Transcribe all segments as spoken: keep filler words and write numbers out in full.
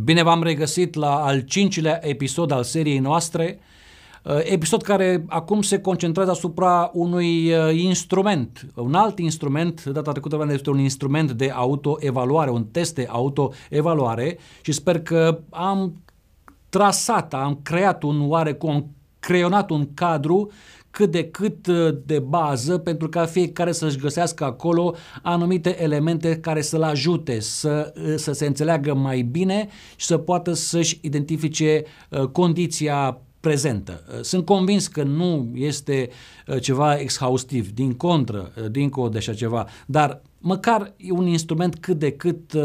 Bine v-am regăsit la al cincilea episod al seriei noastre, episod care acum se concentrează asupra unui instrument, un alt instrument. Data trecută vorbeam despre un instrument de autoevaluare, un test de autoevaluare, și sper că am trasat, am creat un oarecum, am creionat un cadru cât de cât de bază pentru ca fiecare să-și găsească acolo anumite elemente care să-l ajute să, să se înțeleagă mai bine și să poată să-și identifice condiția prezentă. Sunt convins că nu este ceva exhaustiv, din contră, dincolo de așa ceva, dar măcar e un instrument cât de cât uh,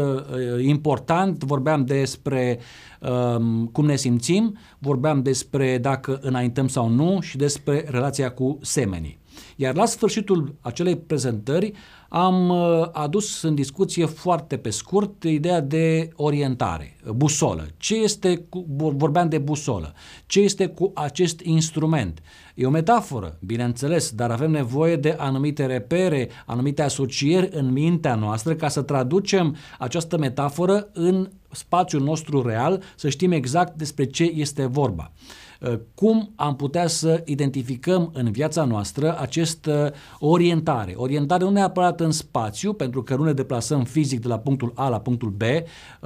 important. Vorbeam despre uh, cum ne simțim, vorbeam despre dacă înaintăm sau nu și despre relația cu semenii. Iar la sfârșitul acelei prezentări am uh, adus în discuție foarte pe scurt ideea de orientare, busolă. Ce este cu, vorbeam de busolă, ce este cu acest instrument? E o metaforă, bineînțeles, dar avem nevoie de anumite repere, anumite asocieri în mintea noastră ca să traducem această metaforă în spațiul nostru real, să știm exact despre ce este vorba. Cum am putea să identificăm în viața noastră această orientare? Orientare nu neapărat în spațiu, pentru că nu ne deplasăm fizic de la punctul A la punctul B,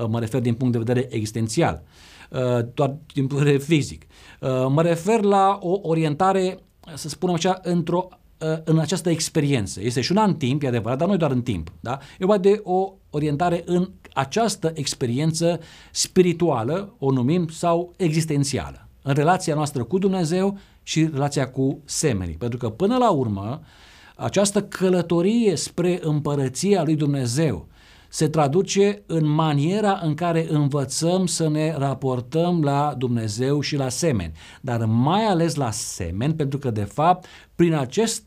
mă refer din punct de vedere existențial, doar din punct de vedere fizic. Mă refer la o orientare, să spunem așa, într-o, în această experiență. Este și una în timp, e adevărat, dar nu doar în timp. Da? E vorba de o orientare în această experiență spirituală, o numim, sau existențială, în relația noastră cu Dumnezeu și relația cu semenii. Pentru că până la urmă, această călătorie spre împărăția lui Dumnezeu se traduce în maniera în care învățăm să ne raportăm la Dumnezeu și la semeni, dar mai ales la semeni, pentru că de fapt prin acest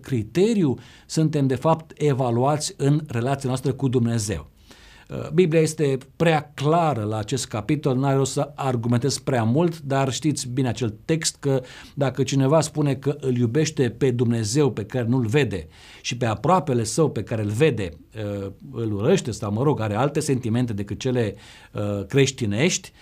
criteriu suntem de fapt evaluați în relația noastră cu Dumnezeu. Biblia este prea clară la acest capitol, n-are rost să argumentez prea mult, dar știți bine acel text că dacă cineva spune că îl iubește pe Dumnezeu pe care nu-l vede și pe aproapele său pe care îl vede îl urăște sau, mă rog, are alte sentimente decât cele creștinești,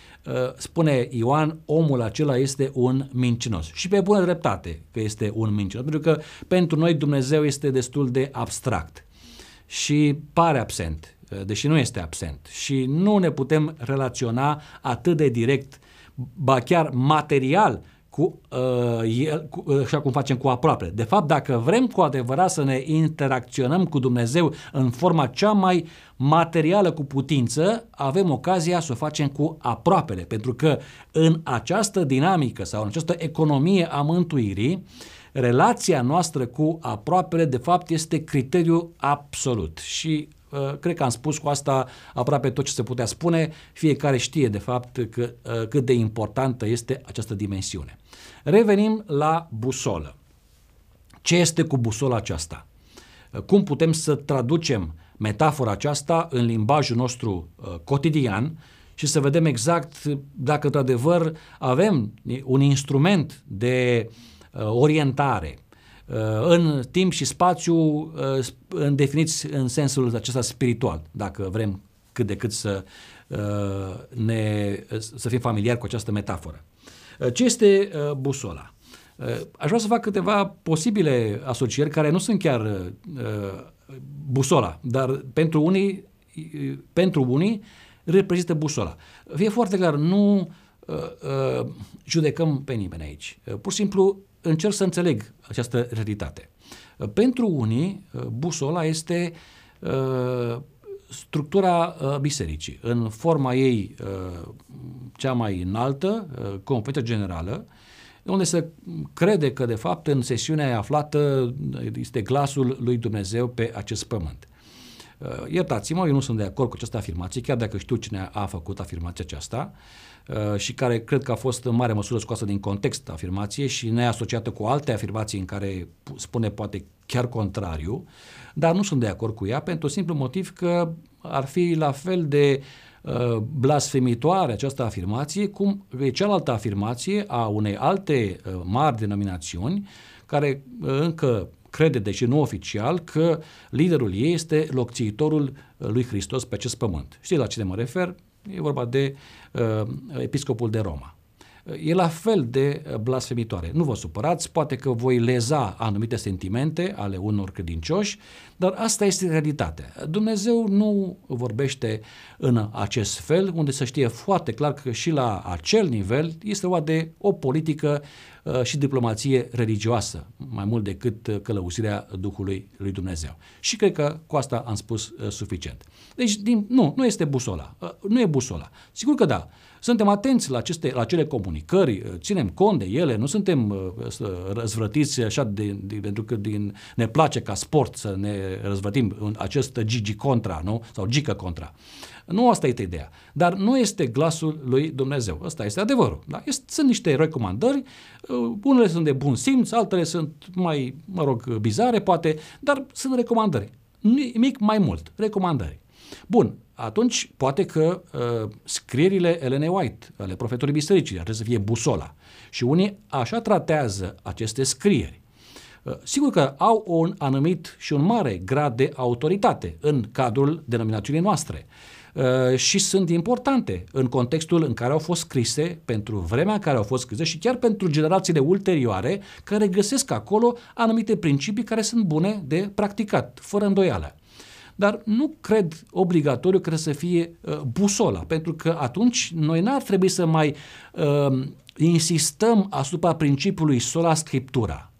spune Ioan, omul acela este un mincinos. Și pe bună dreptate că este un mincinos, pentru că pentru noi Dumnezeu este destul de abstract și pare absent, deși nu este absent, și nu ne putem relaționa atât de direct, ba chiar material, cu uh, el, cu, așa cum facem cu aproapele. De fapt, dacă vrem cu adevărat să ne interacționăm cu Dumnezeu în forma cea mai materială cu putință, avem ocazia să o facem cu aproapele, pentru că în această dinamică sau în această economie a mântuirii, relația noastră cu aproapele de fapt este criteriu absolut și cred că am spus cu asta aproape tot ce se putea spune. Fiecare știe de fapt că, cât de importantă este această dimensiune. Revenim la busolă. Ce este cu busola aceasta? Cum putem să traducem metafora aceasta în limbajul nostru cotidian și să vedem exact dacă într-adevăr avem un instrument de orientare în timp și spațiu îndefiniți în sensul acesta spiritual, dacă vrem cât de cât să, ne, să fim familiari cu această metaforă. Ce este busola? Aș vrea să fac câteva posibile asocieri care nu sunt chiar busola, dar pentru unii, pentru unii reprezintă busola. Fie foarte clar, nu judecăm pe nimeni aici. Pur și simplu încerc să înțeleg această realitate. Pentru unii, busola este uh, structura uh, bisericii, în forma ei uh, cea mai înaltă, uh, Convenția Generală, unde se crede că, de fapt, în sesiunea aflată este glasul lui Dumnezeu pe acest pământ. Uh, iertați-mă, eu nu sunt de acord cu această afirmație, chiar dacă știu cine a făcut afirmația aceasta, și care cred că a fost în mare măsură scoasă din context afirmație și neasociată cu alte afirmații în care spune poate chiar contrariu, dar nu sunt de acord cu ea pentru simplu motiv că ar fi la fel de uh, blasfemitoare această afirmație cum e cealaltă afirmație a unei alte uh, mari denominațiuni care uh, încă crede, deși nu oficial, că liderul ei este locțiitorul lui Hristos pe acest pământ. Știți la cine mă refer? E vorba de uh, episcopul de Roma. E la fel de blasfemitoare. Nu vă supărați, poate că voi leza anumite sentimente ale unor credincioși, dar asta este realitatea. Dumnezeu nu vorbește în acest fel, unde se știe foarte clar că și la acel nivel este vorba de o politică și diplomație religioasă, mai mult decât călăuzirea Duhului lui Dumnezeu. Și cred că cu asta am spus suficient. Deci, din, nu, nu este busola. Nu e busola. Sigur că da. Suntem atenți la aceste, la acele comunicări, ținem cont de ele, nu suntem răzvrătiți așa de, de, pentru că din, ne place ca sport să ne răzvătim în acest gigi contra, nu? Sau gică contra. Nu asta este ideea. Dar nu este glasul lui Dumnezeu. Asta este adevărul. Da? Este, sunt niște recomandări, unele sunt de bun simț, altele sunt mai, mă rog, bizare, poate, dar sunt recomandări. Nimic mai mult. Recomandări. Bun. Atunci, poate că uh, scrierile Ellen White, ale profetului bisericii, ar trebui să fie busola. Și unii așa tratează aceste scrieri. Uh, sigur că au un anumit și un mare grad de autoritate în cadrul denominațiunii noastre. Uh, și sunt importante în contextul în care au fost scrise, pentru vremea în care au fost scrise și chiar pentru generațiile ulterioare care găsesc acolo anumite principii care sunt bune de practicat, fără îndoială. Dar nu cred obligatoriu că să fie uh, busola, pentru că atunci noi n-ar trebui să mai uh, insistăm asupra principiului sola scriptura,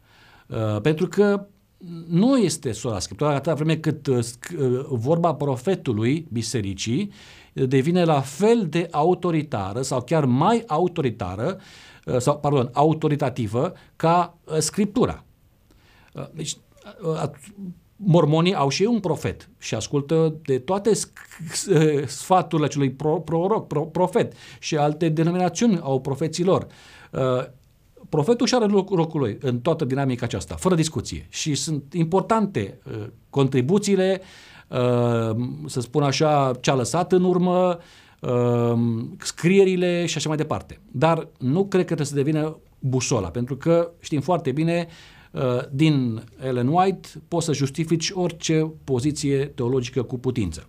uh, pentru că nu este sola scriptura atâta vreme cât uh, vorba profetului bisericii devine la fel de autoritară sau chiar mai autoritară uh, sau, pardon, autoritativă ca uh, scriptura. Uh, deci, uh, mormonii au și ei un profet și ascultă de toate sfaturile acelui pro, proroc, pro, profet și alte denominațiuni au profeților. Uh, profetul și are locul lui în toată dinamica aceasta, fără discuție. Și sunt importante uh, contribuțiile, uh, să spun așa, ce-a lăsat în urmă, uh, scrierile și așa mai departe. Dar nu cred că trebuie să devină busola, pentru că știm foarte bine din Ellen White poți să justifici orice poziție teologică cu putință.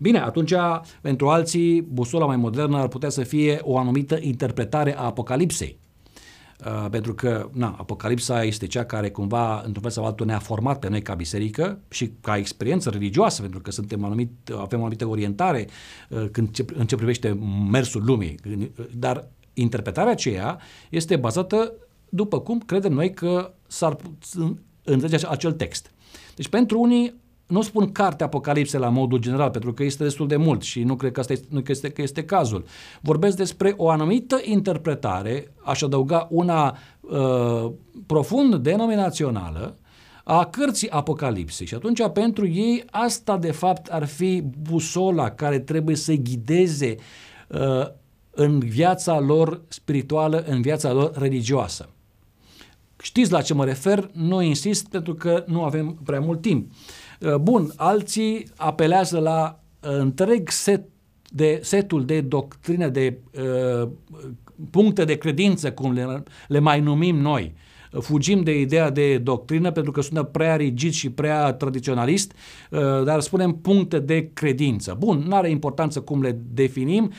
Bine, atunci pentru alții busola mai modernă ar putea să fie o anumită interpretare a Apocalipsei. Uh, pentru că na, Apocalipsa este cea care cumva într-un fel sau altul ne-a format pe noi ca biserică și ca experiență religioasă, pentru că suntem anumit, avem o anumită orientare uh, când ce, în ce privește mersul lumii. Dar interpretarea aceea este bazată după cum credem noi că s-ar înțelege acel text. Deci pentru unii, nu spun cartea Apocalipse la modul general, pentru că este destul de mult și nu cred că asta este, nu este, că este cazul. Vorbesc despre o anumită interpretare, aș adăuga una uh, profund denominațională, a cărții Apocalipsei. Și atunci pentru ei asta de fapt ar fi busola care trebuie să ghideze uh, în viața lor spirituală, în viața lor religioasă. Știți la ce mă refer, nu insist pentru că nu avem prea mult timp. Bun, alții apelează la întreg set de, setul de doctrine, de uh, puncte de credință, cum le, le mai numim noi. Fugim de ideea de doctrină pentru că sună prea rigid și prea tradiționalist, dar spunem puncte de credință. Bun, nu are importanță cum le definim.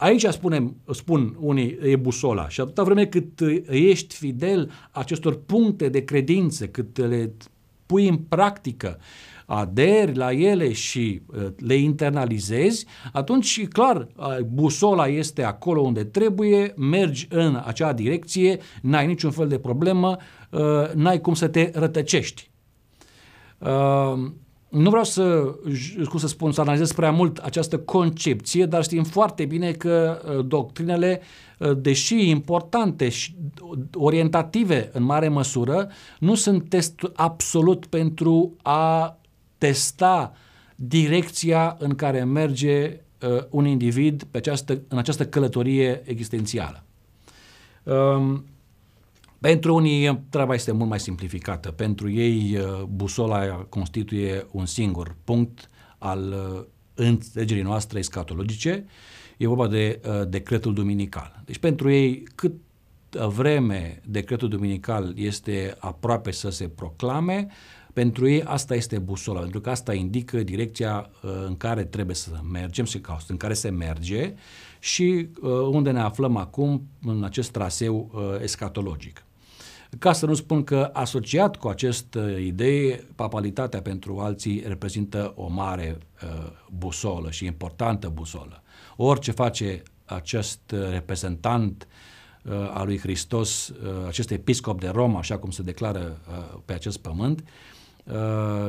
Aici spunem, spun unii, e busola și atâta vreme cât ești fidel acestor puncte de credință, cât le pui în practică, aderi la ele și le internalizezi, atunci, clar, busola este acolo unde trebuie, mergi în acea direcție, n-ai niciun fel de problemă, n-ai cum să te rătăcești. Nu vreau să, cum să spun, să analizez prea mult această concepție, dar știm foarte bine că doctrinele, deși importante și orientative în mare măsură, nu sunt test absolut pentru a testa direcția în care merge uh, un individ pe această, în această călătorie existențială. Um, pentru unii treaba este mult mai simplificată. Pentru ei uh, busola constituie un singur punct al uh, înțelegerii noastre escatologice. E vorba de uh, decretul duminical. Deci pentru ei cât vreme decretul duminical este aproape să se proclame, Pentru ei asta este busola, pentru că asta indică direcția în care trebuie să mergem, în care se merge și unde ne aflăm acum în acest traseu escatologic. Ca să nu spun că asociat cu această idee, papalitatea pentru alții reprezintă o mare busolă și importantă busolă. Orice face acest reprezentant a lui Hristos, acest episcop de Roma, așa cum se declară pe acest pământ,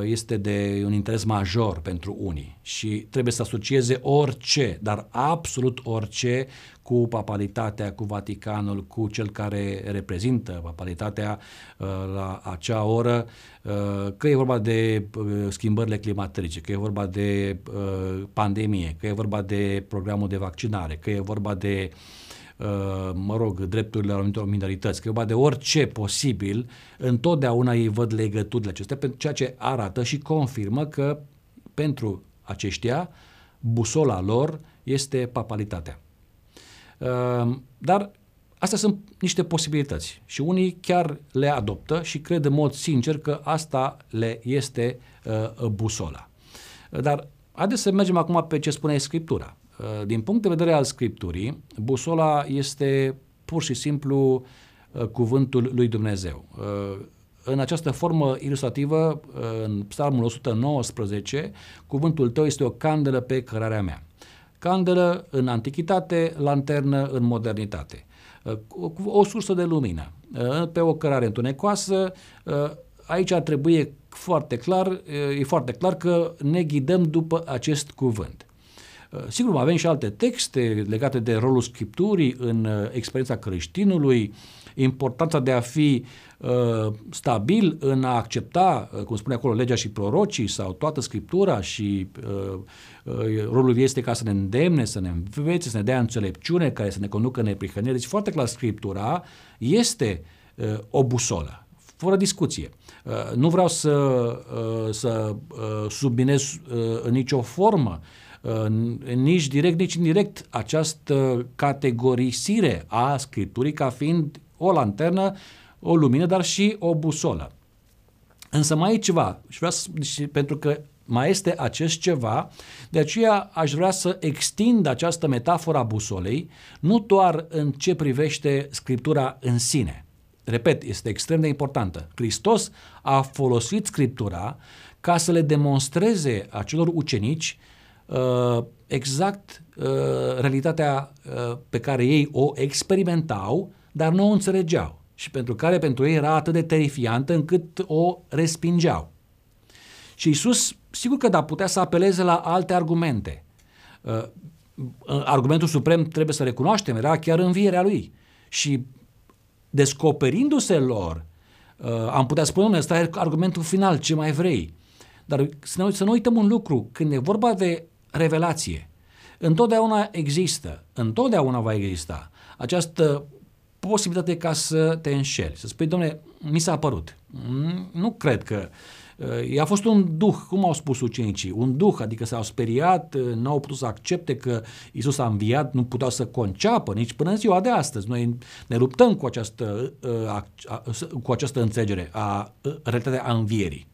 este de un interes major pentru unii și trebuie să asocieze orice, dar absolut orice, cu papalitatea, cu Vaticanul, cu cel care reprezintă papalitatea la acea oră, că e vorba de schimbările climatice, că e vorba de pandemie, că e vorba de programul de vaccinare, că e vorba de mă rog, drepturile anumitor minorități, că e vorba de orice posibil, întotdeauna ei văd legăturile acestea, ceea ce arată și confirmă că pentru aceștia busola lor este papalitatea. Dar astea sunt niște posibilități și unii chiar le adoptă și cred în mod sincer că asta le este busola. Dar haideți să mergem acum pe ce spune Scriptura. Din punct de vedere al Scripturii, busola este pur și simplu cuvântul lui Dumnezeu. În această formă ilustrativă, în Psalmul o sută nouăsprezece, cuvântul tău este o candelă pe cărarea mea. Candelă în antichitate, lanternă în modernitate. O sursă de lumină pe o cărare întunecoasă. Aici trebuie foarte clar, e foarte clar că ne ghidăm după acest cuvânt. Sigur, avem și alte texte legate de rolul Scripturii în experiența creștinului, importanța de a fi uh, stabil în a accepta, cum spune acolo, legea și prorocii sau toată Scriptura și uh, uh, rolul ei este ca să ne îndemne, să ne învețe, să ne dea înțelepciune care să ne conducă în neprihănire. Deci foarte clar, Scriptura este uh, o busolă, fără discuție. Uh, nu vreau să, uh, să uh, subminez uh, în nicio formă nici direct, nici indirect această categorisire a Scripturii ca fiind o lanternă, o lumină, dar și o busolă. Însă mai e ceva și vreau să, și pentru că mai este acest ceva, de aceea aș vrea să extind această metaforă a busolei, nu doar în ce privește Scriptura în sine. Repet, este extrem de importantă. Hristos a folosit Scriptura ca să le demonstreze acelor ucenici exact realitatea pe care ei o experimentau, dar nu o înțelegeau și pentru care pentru ei era atât de terifiantă încât o respingeau. Și Iisus, sigur că da, putea să apeleze la alte argumente. Argumentul suprem, trebuie să recunoaștem, era chiar învierea lui și descoperindu-se lor, am putea spune, ăsta e argumentul final, ce mai vrei? Dar să nu uităm un lucru, când e vorba de revelație, întotdeauna există, întotdeauna va exista această posibilitate ca să te înșeli, să spui, dom'le, mi s-a părut, nu cred că, a fost un duh, cum au spus ucenicii, un duh, adică s-au speriat, n-au putut să accepte că Iisus a înviat, nu puteau să conceapă nici până în ziua de astăzi, noi ne luptăm cu această, cu această înțelegere a realitatea a învierii.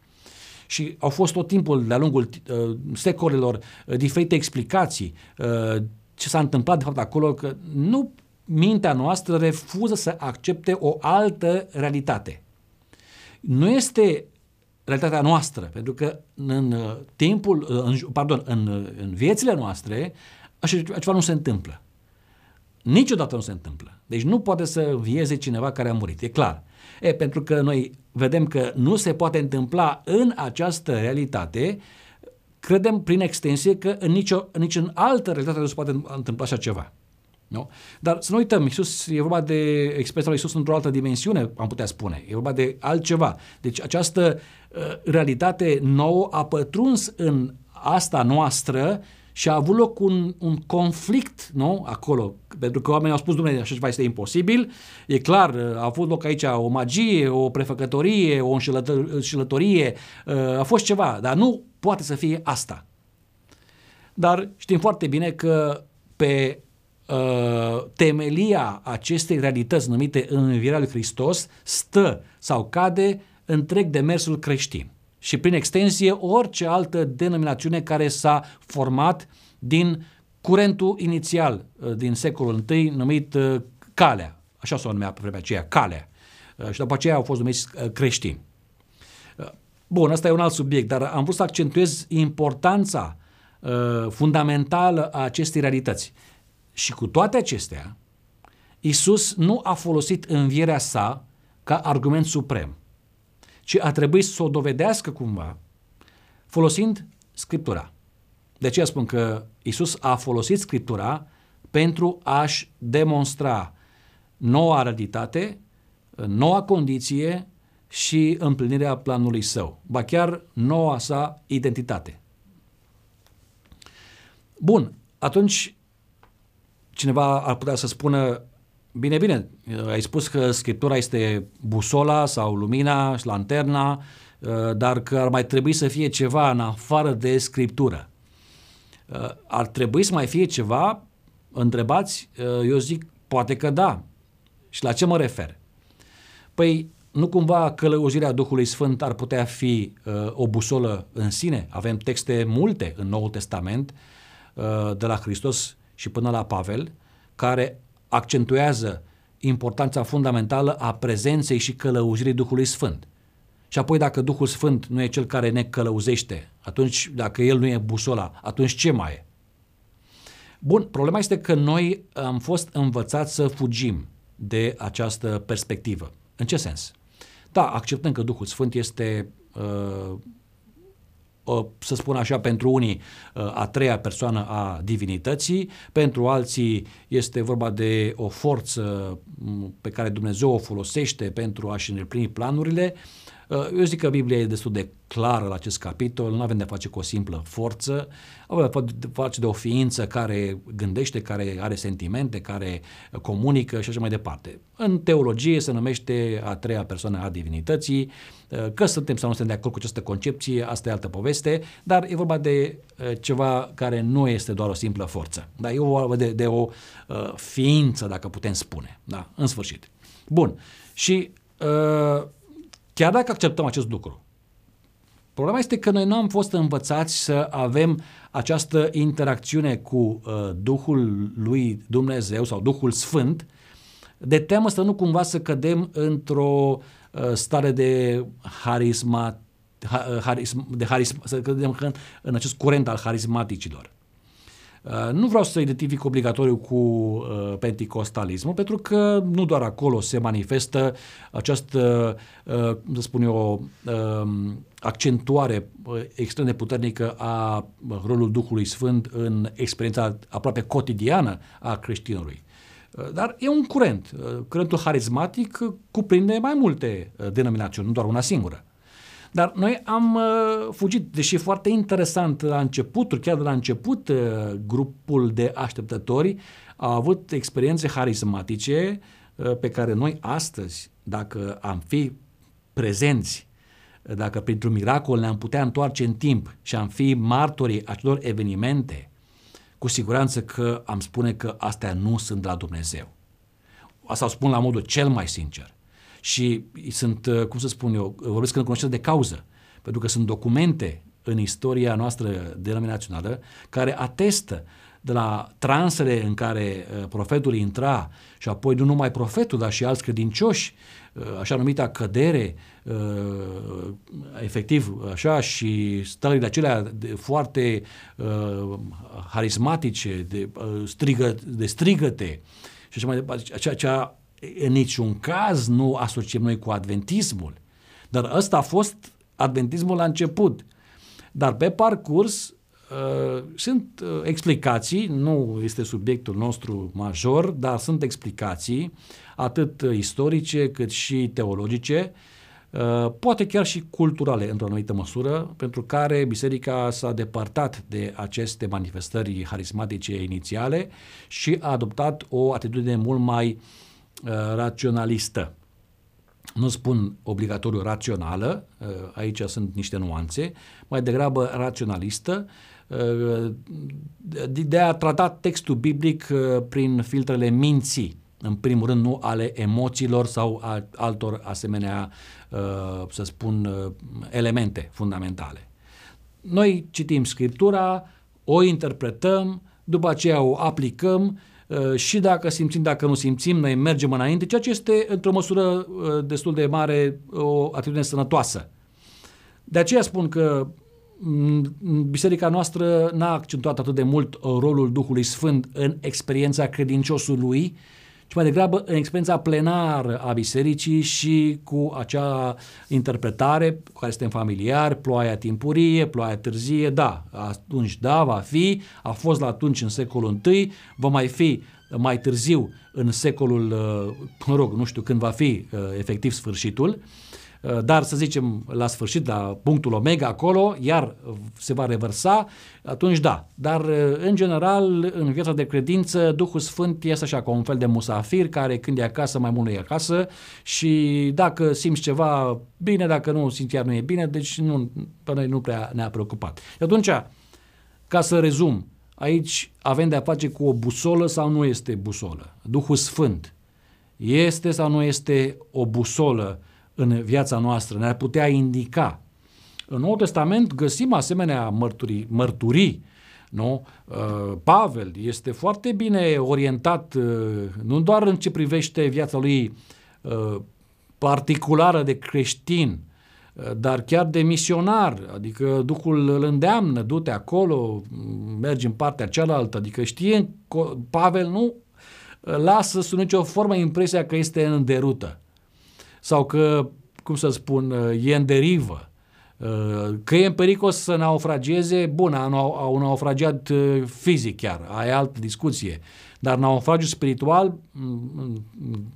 Și au fost tot timpul, de-a lungul uh, secolelor, uh, diferite explicații uh, ce s-a întâmplat de fapt acolo, că nu mintea noastră refuză să accepte o altă realitate. Nu este realitatea noastră, pentru că în uh, timpul, uh, în, pardon, în, în viețile noastre, așa ceva nu se întâmplă. Niciodată nu se întâmplă. Deci nu poate să vieze cineva care a murit, e clar. E, pentru că noi vedem că nu se poate întâmpla în această realitate, credem prin extensie că în nicio, nici în altă realitate nu se poate întâmpla așa ceva. Nu? Dar să nu uităm, Iisus, e vorba de experiența lui Iisus într-o altă dimensiune, am putea spune, e vorba de altceva. Deci această uh, realitate nouă a pătruns în asta noastră și a avut loc un, un conflict, nu? Acolo, pentru că oamenii au spus, Dumnezeu, așa ceva este imposibil, e clar, a avut loc aici o magie, o prefăcătorie, o înșelătorie, a fost ceva, dar nu poate să fie asta. Dar știm foarte bine că pe uh, temelia acestei realități numite Învierea lui Hristos stă sau cade întreg demersul creștin. și prin extensie orice altă denominațiune care s-a format din curentul inițial din secolul întâi numit Calea, așa s-o numea pe vremea aceea, Calea, și după aceea au fost numiți creștini. Bun, asta e un alt subiect, dar am vrut să accentuez importanța fundamentală a acestei realități. Și cu toate acestea, Iisus nu a folosit învierea sa ca argument suprem, ci a trebuit să o dovedească cumva folosind Scriptura. De aceea spun că Iisus a folosit Scriptura pentru a-și demonstra noua realitate, noua condiție și împlinirea planului său, ba chiar noua sa identitate. Bun, atunci cineva ar putea să spună: bine, bine, ai spus că Scriptura este busola sau lumina și lanterna, dar că ar mai trebui să fie ceva în afară de Scriptură. Ar trebui să mai fie ceva? Întrebați? Eu zic, poate că da. Și la ce mă refer? Păi, nu cumva călăuzirea Duhului Sfânt ar putea fi o busolă în sine? Avem texte multe în Noul Testament, de la Hristos și până la Pavel, care accentuează importanța fundamentală a prezenței și călăuzirii Duhului Sfânt. Și apoi, dacă Duhul Sfânt nu e cel care ne călăuzește, atunci, dacă El nu e busola, atunci ce mai e? Bun, problema este că noi am fost învățați să fugim de această perspectivă. În ce sens? Da, acceptăm că Duhul Sfânt este, să spun așa, pentru unii a treia persoană a divinității, pentru alții este vorba de o forță pe care Dumnezeu o folosește pentru a-și îndeplini planurile. Eu zic că Biblia e destul de clară la acest capitol, nu avem de a face cu o simplă forță, avem de a face de o ființă care gândește, care are sentimente, care comunică și așa mai departe. În teologie se numește a treia persoană a divinității, că suntem sau nu suntem de acord cu această concepție, asta e altă poveste, dar e vorba de ceva care nu este doar o simplă forță, dar e vorba de, de o ființă, dacă putem spune, da? În sfârșit. Bun, și chiar dacă acceptăm acest lucru, problema este că noi nu am fost învățați să avem această interacțiune cu uh, Duhul lui Dumnezeu sau Duhul Sfânt, de teamă să nu cumva să cădem într-o uh, stare de harisma, harism, de harism, să cădem în, în acest curent al harismaticilor. Uh, nu vreau să identific obligatoriu cu uh, penticostalismul, pentru că nu doar acolo se manifestă această, uh, să spun eu, uh, accentuare extrem de puternică a rolului Duhului Sfânt în experiența aproape cotidiană a creștinului. Uh, dar e un curent. Uh, curentul harismatic cuprinde mai multe uh, denominațiuni, nu doar una singură. Dar noi am uh, fugit, deși e foarte interesant la început, chiar de la început, uh, grupul de așteptători a avut experiențe harismatice uh, pe care noi astăzi, dacă am fi prezenți, dacă printr-un miracol ne-am putea întoarce în timp și am fi martorii acelor evenimente, cu siguranță că am spune că astea nu sunt de la Dumnezeu. Asta o spun la modul cel mai sincer. Și sunt, cum să spun eu, vorbesc în cunoștință de cauză, pentru că sunt documente în istoria noastră denominațională care atestă de la transele în care profetul intra și apoi nu numai profetul, dar și alți credincioși, așa numita cădere, efectiv așa, și stările acelea de foarte harismatice, de, strigă, de strigăte și așa mai departe, acea în niciun caz nu asociem noi cu adventismul, dar ăsta a fost adventismul la început. Dar pe parcurs uh, sunt uh, explicații, nu este subiectul nostru major, dar sunt explicații atât istorice cât și teologice, uh, poate chiar și culturale într-o anumită măsură, pentru care biserica s-a depărtat de aceste manifestări harismatice inițiale și a adoptat o atitudine mult mai raționalistă. Nu spun obligatoriu rațională, aici sunt niște nuanțe, mai degrabă raționalistă, de a trata textul biblic prin filtrele minții în primul rând, nu ale emoțiilor sau a altor asemenea, să spun, elemente fundamentale. Noi citim Scriptura, o interpretăm, după aceea o aplicăm și dacă simțim, dacă nu simțim, noi mergem înainte, ceea ce este, într-o măsură destul de mare, o atitudine sănătoasă. De aceea spun că biserica noastră n-a accentuat atât de mult rolul Duhului Sfânt în experiența credinciosului, ci mai degrabă în experiența plenară a bisericii și cu acea interpretare cu care suntem familiari, ploaia timpurie, ploaia târzie, da, atunci da, va fi, a fost la atunci în secolul I, va mai fi mai târziu în secolul, mă rog, nu știu când va fi efectiv sfârșitul, dar să zicem la sfârșit, la punctul omega acolo, iar se va reversa, atunci da. Dar în general, în viața de credință, Duhul Sfânt este așa ca un fel de musafir care când e acasă, mai mult nu e acasă și dacă simți ceva bine, dacă nu simți chiar nu e bine, deci nu, pe noi nu prea ne-a preocupat. Și atunci, ca să rezum, aici avem de a face cu o busolă sau nu este busolă? Duhul Sfânt este sau nu este o busolă în viața noastră, ne-ar putea indica. În Noul Testament găsim asemenea mărturii, mărturii nu? Pavel este foarte bine orientat, nu doar în ce privește viața lui particulară de creștin, dar chiar de misionar, adică Duhul îl îndeamnă, du-te acolo, mergi în partea cealaltă, adică știe, Pavel nu lasă sub nicio formă impresia că este în derută sau că, cum să spun, e în derivă, că e în pericol să naufrageze, bun, au naufragiat fizic chiar, aia e altă discuție, dar naufragiul spiritual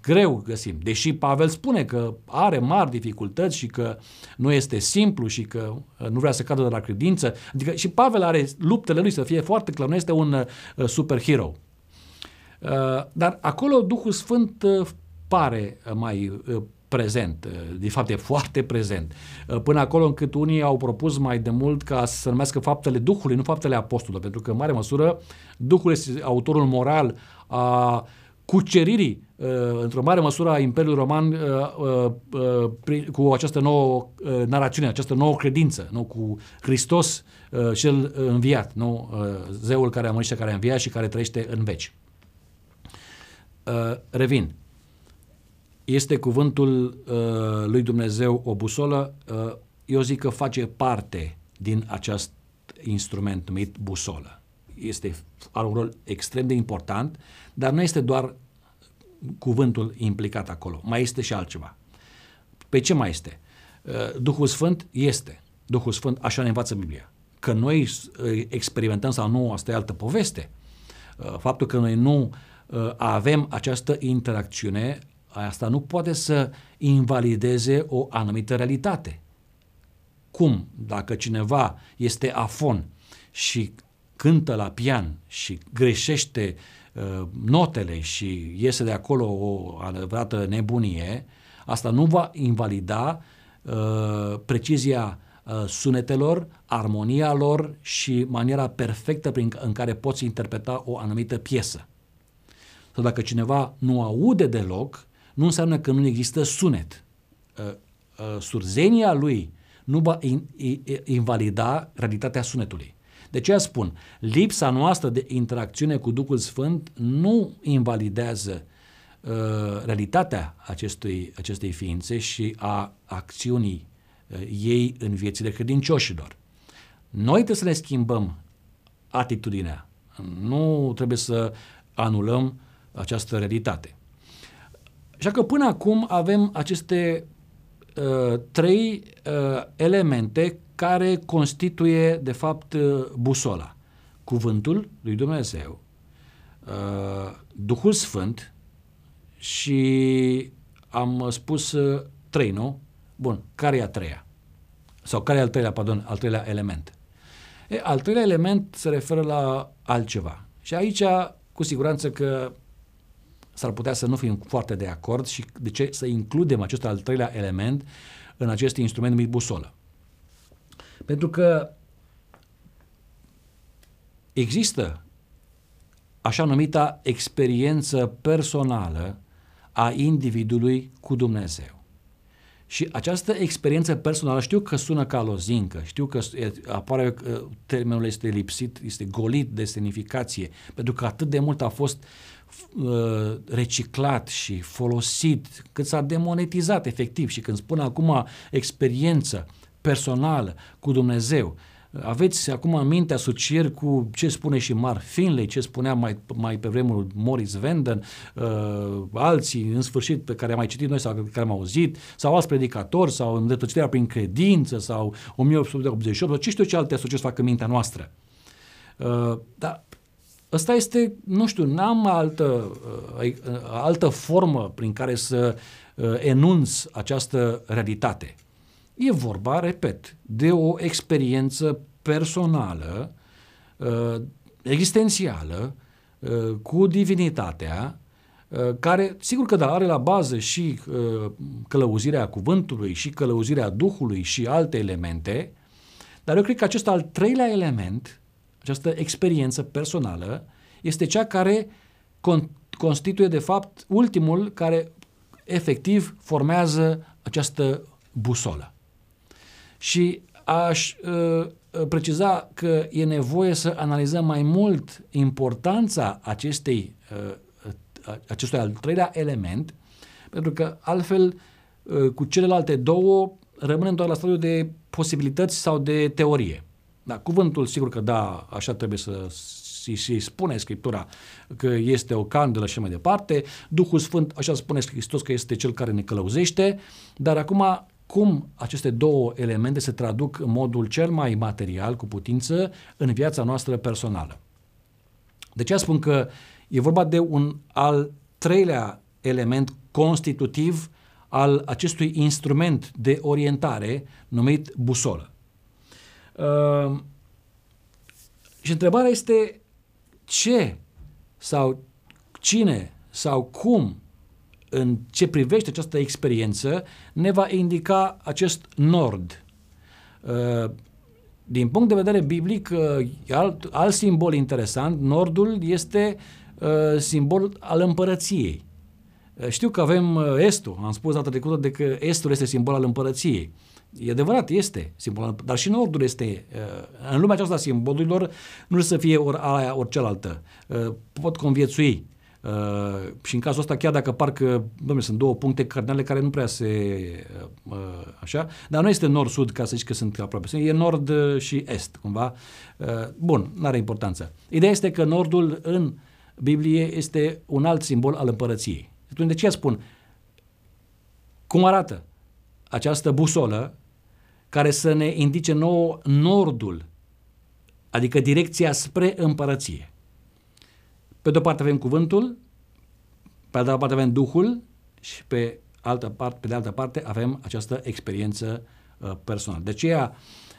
greu găsim, deși Pavel spune că are mari dificultăți și că nu este simplu și că nu vrea să cadă de la credință, adică și Pavel are luptele lui, să fie foarte clar, nu este un superhero. Dar acolo Duhul Sfânt pare mai prezent, de fapt e foarte prezent, până acolo încât unii au propus mai de mult ca să se numească faptele Duhului, nu faptele apostolilor, pentru că în mare măsură Duhul este autorul moral a cuceririi într-o mare măsură a Imperiului Roman cu această nouă narațiune, această nouă credință, nu? Cu Hristos cel înviat, nu? Zeul care a murit și care a înviat și care trăiește în veci. Revin. Este cuvântul uh, lui Dumnezeu o busolă? Uh, eu zic că face parte din acest instrument numit busolă. Este, are un rol extrem de important, dar nu este doar cuvântul implicat acolo. Mai este și altceva. Pe ce mai este? Uh, Duhul Sfânt este. Duhul Sfânt, așa ne învață Biblia. Că noi experimentăm sau nu, asta e altă poveste. Uh, faptul că noi nu uh, avem această interacțiune, asta nu poate să invalideze o anumită realitate. Cum? Dacă cineva este afon și cântă la pian și greșește uh, notele și iese de acolo o adevărată nebunie, asta nu va invalida uh, precizia uh, sunetelor, armonia lor și maniera perfectă prin, în care poți interpreta o anumită piesă. Sau dacă cineva nu aude deloc, nu înseamnă că nu există sunet. Surzenia lui nu va invalida realitatea sunetului. De aceea spun, lipsa noastră de interacțiune cu Duhul Sfânt nu invalidează realitatea acestui, acestei ființe și a acțiunii ei în viețile credincioșilor. Noi trebuie să ne schimbăm atitudinea. Nu trebuie să anulăm această realitate. Așa că până acum avem aceste uh, trei uh, elemente care constituie, de fapt, uh, busola. Cuvântul lui Dumnezeu, uh, Duhul Sfânt și am spus uh, trei, nu? Bun, care e a treia? Sau care e al treilea, pardon, al treilea element? E, al treilea element se referă la altceva. Și aici, cu siguranță că s-ar putea să nu fim foarte de acord și de ce să includem acest al treilea element în acest instrument numit busolă. Pentru că există așa numita experiență personală a individului cu Dumnezeu. Și această experiență personală, știu că sună ca lozincă, știu că apare, termenul este lipsit, este golit de semnificație, pentru că atât de mult a fost uh, reciclat și folosit, cât s-a demonetizat efectiv. Și când spun acum experiență personală cu Dumnezeu, aveți acum în minte asocieri cu ce spune și Mark Finley, ce spunea mai, mai pe vremuri Morris Vanden, uh, alții, în sfârșit, pe care am mai citit noi sau pe care am auzit, sau alți predicatori, sau îndreptățirea prin credință, sau o mie opt sute optzeci și opt, sau ce știu ce alte asocieri fac în mintea noastră. Uh, dar ăsta este, nu știu, n-am altă, uh, altă formă prin care să uh, enunț această realitate. E vorba, repet, de o experiență personală, existențială, cu divinitatea, care, sigur că da, are la bază și călăuzirea cuvântului și călăuzirea Duhului și alte elemente, dar eu cred că acest al treilea element, această experiență personală, este cea care constituie, de fapt, ultimul care, efectiv, formează această busolă. Și aș uh, preciza că e nevoie să analizăm mai mult importanța acestei, uh, acestui al treilea element, pentru că altfel uh, cu celelalte două rămânem doar la stadiul de posibilități sau de teorie. Da, cuvântul, sigur că da, așa trebuie să și spune Scriptura că este o candelă și mai departe, Duhul Sfânt, așa spune Hristos că este Cel care ne călăuzește, dar acum cum aceste două elemente se traduc în modul cel mai material, cu putință, în viața noastră personală. De ce spun că e vorba de un al treilea element constitutiv al acestui instrument de orientare numit busolă. Uh, și întrebarea este ce sau cine sau cum, în ce privește această experiență, ne va indica acest nord. Din punct de vedere biblic, alt, alt simbol interesant, nordul este simbol al împărăției. Știu că avem estul, am spus data trecută de că estul este simbol al împărăției. E adevărat, este simbol, dar și nordul este, în lumea aceasta simbolurilor, nu trebuie să fie ori aia, ori cealaltă. Pot conviețui. Uh, și în cazul ăsta, chiar dacă parcă, dom'le, sunt două puncte cardinale care nu prea se uh, așa, dar nu este nord-sud ca să zici că sunt aproape, e nord și est cumva, uh, bun, n-are importanță. Ideea este că nordul în Biblie este un alt simbol al împărăției. Atunci, de ce spun? Cum arată această busolă care să ne indice nouă nordul, adică direcția spre împărăție? Pe de-o parte avem cuvântul, pe de-altă parte avem Duhul și pe, altă parte, pe de altă parte avem această experiență uh, personală. De aceea,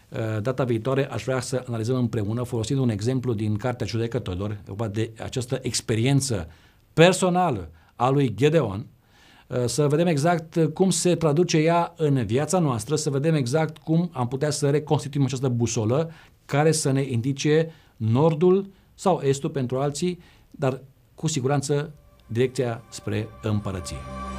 uh, data viitoare aș vrea să analizăm împreună, folosind un exemplu din Cartea Judecătorilor, de această experiență personală a lui Gedeon, uh, să vedem exact cum se traduce ea în viața noastră, să vedem exact cum am putea să reconstituim această busolă care să ne indice nordul sau estul pentru alții, dar cu siguranță direcția spre împărăție.